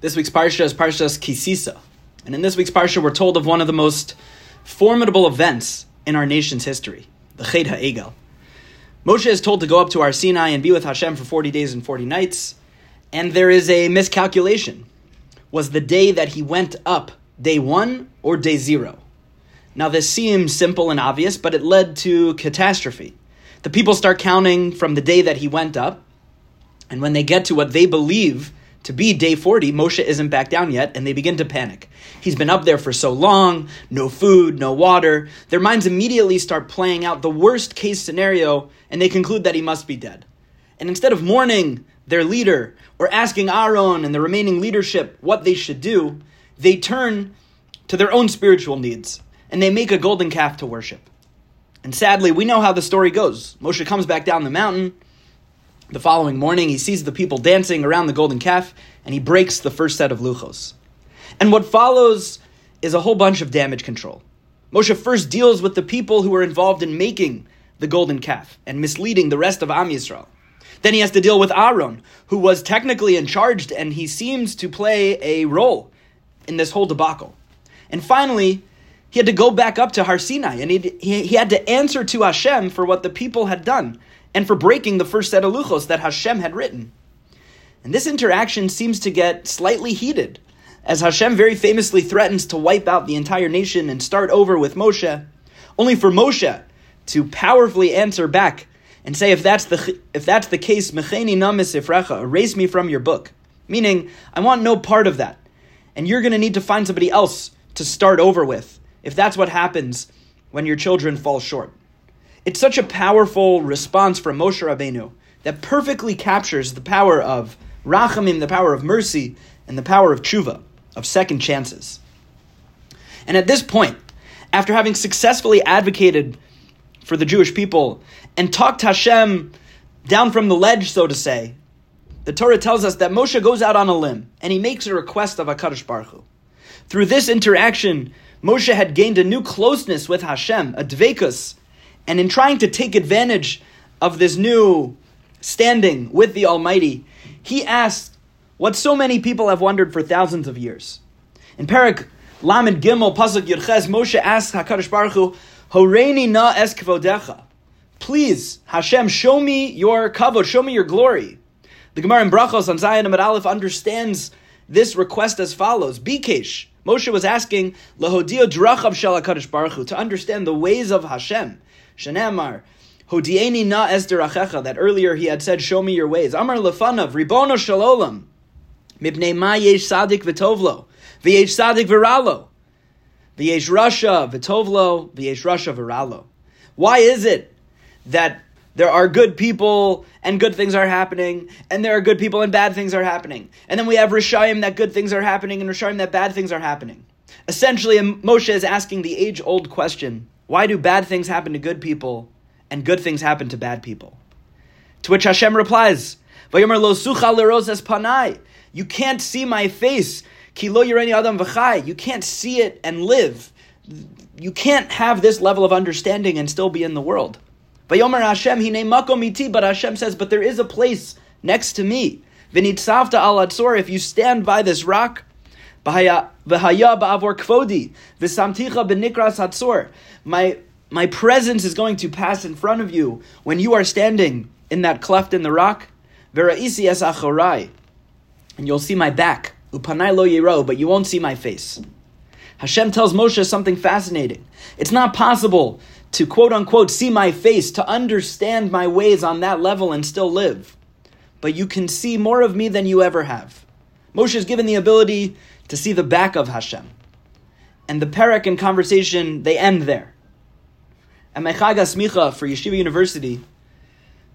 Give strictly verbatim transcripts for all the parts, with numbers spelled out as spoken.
This week's parsha is Parshas Ki Sisa. And in this week's parsha, we're told of one of the most formidable events in our nation's history, the Ched HaEgel. Moshe is told to go up to Har Sinai and be with Hashem for forty days and forty nights. And there is a miscalculation. Was the day that he went up day one or day zero? Now this seems simple and obvious, but it led to catastrophe. The people start counting from the day that he went up. And when they get to what they believe to be day forty, Moshe isn't back down yet, and they begin to panic. He's been up there for so long, no food, no water. Their minds immediately start playing out the worst case scenario, and they conclude that he must be dead. And instead of mourning their leader or asking Aaron and the remaining leadership what they should do, they turn to their own spiritual needs, and they make a golden calf to worship. And sadly, we know how the story goes. Moshe comes back down the mountain. The following morning, he sees the people dancing around the golden calf, and he breaks the first set of luchos. And what follows is a whole bunch of damage control. Moshe first deals with the people who were involved in making the golden calf and misleading the rest of Am Yisrael. Then he has to deal with Aaron, who was technically in charge, and he seems to play a role in this whole debacle. And finally, he had to go back up to Har Sinai, and he he had to answer to Hashem for what the people had done, and for breaking the first set of luchos that Hashem had written. And this interaction seems to get slightly heated, as Hashem very famously threatens to wipe out the entire nation and start over with Moshe, only for Moshe to powerfully answer back and say, if that's the if that's the case, mecheni na misifrecha, erase me from your book. Meaning, I want no part of that, and you're going to need to find somebody else to start over with, if that's what happens when your children fall short. It's such a powerful response from Moshe Rabbeinu that perfectly captures the power of rachamim, the power of mercy, and the power of tshuva, of second chances. And at this point, after having successfully advocated for the Jewish people and talked Hashem down from the ledge, so to say, the Torah tells us that Moshe goes out on a limb and he makes a request of HaKadosh Baruch Hu. Through this interaction, Moshe had gained a new closeness with Hashem, a dveikus. And in trying to take advantage of this new standing with the Almighty, he asked what so many people have wondered for thousands of years. In Perak Lamed Gimel, Pasuk Yud Ches, Moshe asks HaKadosh Baruch Hu, Horeini na es kavodecha. Please, Hashem, show me your kavod, show me your glory. The Gemara in Brachos on Zayin and Aleph understands this request as follows. Bikesh, Moshe was asking, Lehodio drachav shel HaKadosh Baruch Hu, to understand the ways of Hashem. Shenemar, Hodi'eni na es derachecha, that earlier he had said, show me your ways. Amar lefanav, ribono shel olam, mibnei ma yesh sadik v'tovlo, v'yesh sadik v'ralo, v'yesh rasha v'tovlo, v'yesh rasha v'ralo. Why is it that there are good people and good things are happening, and there are good people and bad things are happening? And then we have rishayim that good things are happening and rishayim that bad things are happening. Essentially, Moshe is asking the age-old question, why do bad things happen to good people and good things happen to bad people? To which Hashem replies, Vayomer lo sucha leros es panai. You can't see my face. Ki lo yireni adam v'chai. You can't see it and live. You can't have this level of understanding and still be in the world. Vayomer Hashem, Hinei makom iti. But Hashem says, but there is a place next to me. V'nitzavta al hatzor. If you stand by this rock, My, my presence is going to pass in front of you when you are standing in that cleft in the rock. And you'll see my back. But you won't see my face. Hashem tells Moshe something fascinating. It's not possible to quote unquote see my face, to understand my ways on that level and still live. But you can see more of me than you ever have. Moshe is given the ability to see the back of Hashem. And the Perek and conversation, they end there. At my Chag HaSmicha for Yeshiva University,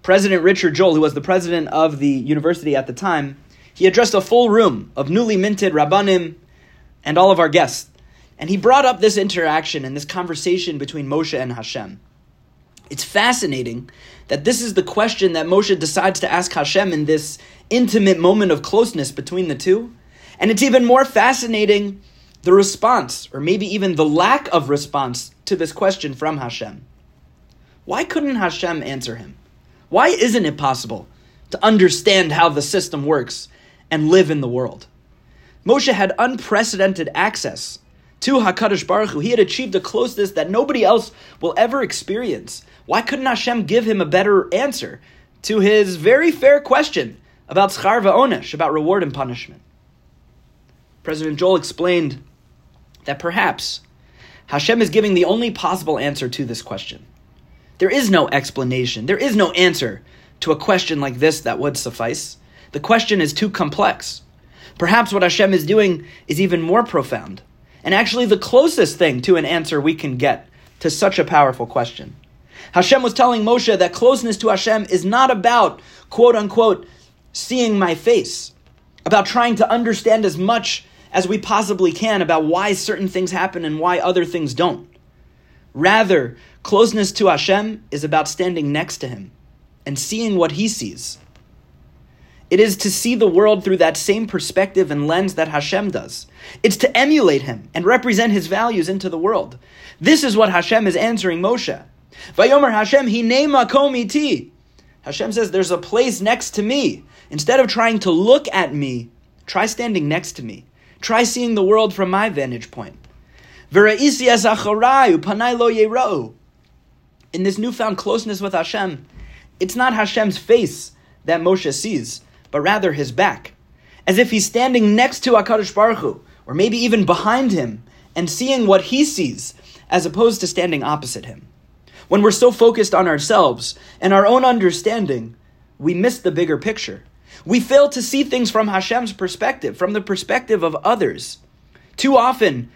President Richard Joel, who was the president of the university at the time, he addressed a full room of newly minted Rabbanim and all of our guests. And he brought up this interaction and this conversation between Moshe and Hashem. It's fascinating that this is the question that Moshe decides to ask Hashem in this intimate moment of closeness between the two. And it's even more fascinating, the response, or maybe even the lack of response to this question from Hashem. Why couldn't Hashem answer him? Why isn't it possible to understand how the system works and live in the world? Moshe had unprecedented access to HaKadosh Baruch Hu. He had achieved the closeness that nobody else will ever experience. Why couldn't Hashem give him a better answer to his very fair question about tzchar v'onesh, about reward and punishment? President Joel explained that perhaps Hashem is giving the only possible answer to this question. There is no explanation. There is no answer to a question like this that would suffice. The question is too complex. Perhaps what Hashem is doing is even more profound, and actually the closest thing to an answer we can get to such a powerful question. Hashem was telling Moshe that closeness to Hashem is not about, quote-unquote, seeing my face, about trying to understand as much as we possibly can about why certain things happen and why other things don't. Rather, closeness to Hashem is about standing next to Him and seeing what He sees. It is to see the world through that same perspective and lens that Hashem does. It's to emulate Him and represent His values into the world. This is what Hashem is answering Moshe. Vayomer Hashem, Hinei makom iti. Hashem says, there's a place next to me. Instead of trying to look at me, try standing next to me. Try seeing the world from my vantage point. In this newfound closeness with Hashem, it's not Hashem's face that Moshe sees, but rather his back, as if he's standing next to HaKadosh Baruch Hu, or maybe even behind him, and seeing what he sees, as opposed to standing opposite him. When we're so focused on ourselves and our own understanding, we miss the bigger picture. We fail to see things from Hashem's perspective, from the perspective of others. Too often,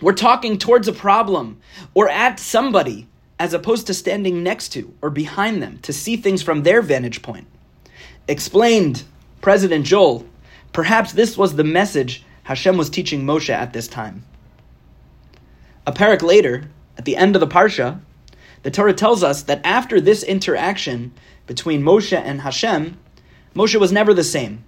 we're talking towards a problem or at somebody, as opposed to standing next to or behind them to see things from their vantage point. Explained President Joel, perhaps this was the message Hashem was teaching Moshe at this time. A parak later, at the end of the parsha, the Torah tells us that after this interaction between Moshe and Hashem, Moshe was never the same.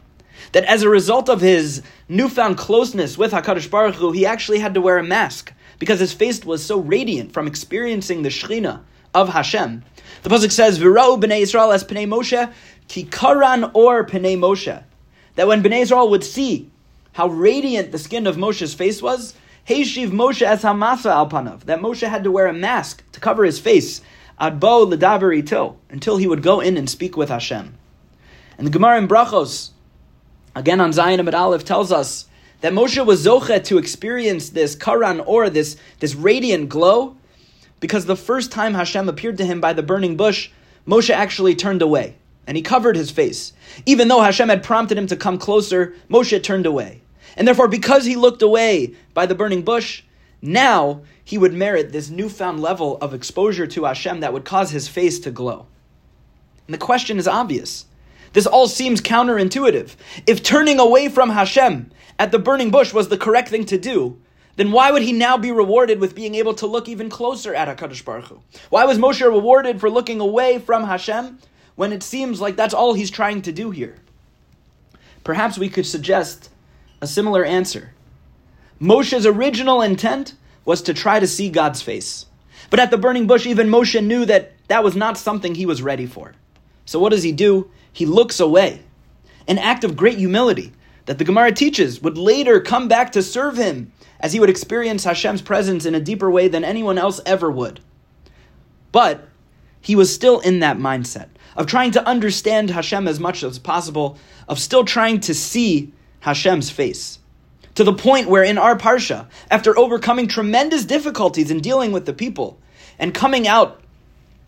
That as a result of his newfound closeness with HaKadosh Baruch Hu, he actually had to wear a mask, because his face was so radiant from experiencing the Shechina of Hashem. The Pasuk says, V'ra'u Bnei Israel es Pnei Moshe, ki Karan or Pnei Moshe. That when Bnei Israel would see how radiant the skin of Moshe's face was, Heishiv Moshe es Hamasa al Panav, that Moshe had to wear a mask to cover his face, ad bo l'daber ito, until he would go in and speak with Hashem. And the Gemara in Brachos, again on Zayin and Aleph, tells us that Moshe was Zochet to experience this Karan or this, this radiant glow, because the first time Hashem appeared to him by the burning bush, Moshe actually turned away, and he covered his face. Even though Hashem had prompted him to come closer, Moshe turned away. And therefore, because he looked away by the burning bush, now he would merit this newfound level of exposure to Hashem that would cause his face to glow. And the question is obvious. This all seems counterintuitive. If turning away from Hashem at the burning bush was the correct thing to do, then why would he now be rewarded with being able to look even closer at HaKadosh Baruch Hu? Why was Moshe rewarded for looking away from Hashem when it seems like that's all he's trying to do here? Perhaps we could suggest a similar answer. Moshe's original intent was to try to see God's face. But at the burning bush, even Moshe knew that that was not something he was ready for. So what does he do? He looks away. An act of great humility that the Gemara teaches would later come back to serve him, as he would experience Hashem's presence in a deeper way than anyone else ever would. But he was still in that mindset of trying to understand Hashem as much as possible, of still trying to see Hashem's face. To the point where in our parsha, after overcoming tremendous difficulties in dealing with the people and coming out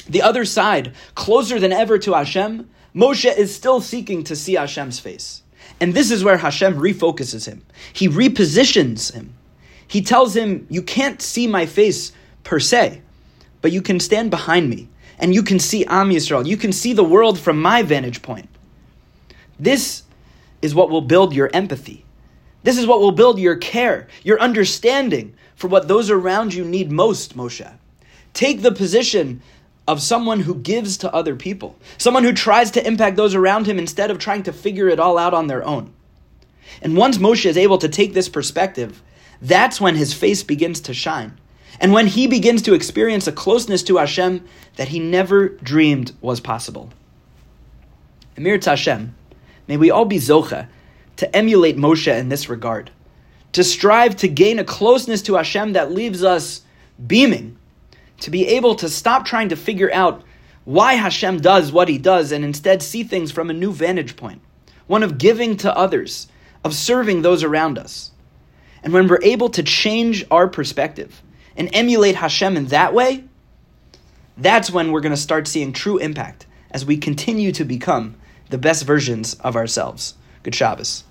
the other side, closer than ever to Hashem, Moshe is still seeking to see Hashem's face. And this is where Hashem refocuses him. He repositions him. He tells him, you can't see my face per se, but you can stand behind me, and you can see Am Yisrael. You can see the world from my vantage point. This is what will build your empathy. This is what will build your care, your understanding for what those around you need most, Moshe. Take the position of someone who gives to other people, someone who tries to impact those around him instead of trying to figure it all out on their own. And once Moshe is able to take this perspective, that's when his face begins to shine, and when he begins to experience a closeness to Hashem that he never dreamed was possible. Amir Tzashem, may we all be Zocha to emulate Moshe in this regard, to strive to gain a closeness to Hashem that leaves us beaming, to be able to stop trying to figure out why Hashem does what he does and instead see things from a new vantage point, one of giving to others, of serving those around us. And when we're able to change our perspective and emulate Hashem in that way, that's when we're going to start seeing true impact as we continue to become the best versions of ourselves. Good Shabbos.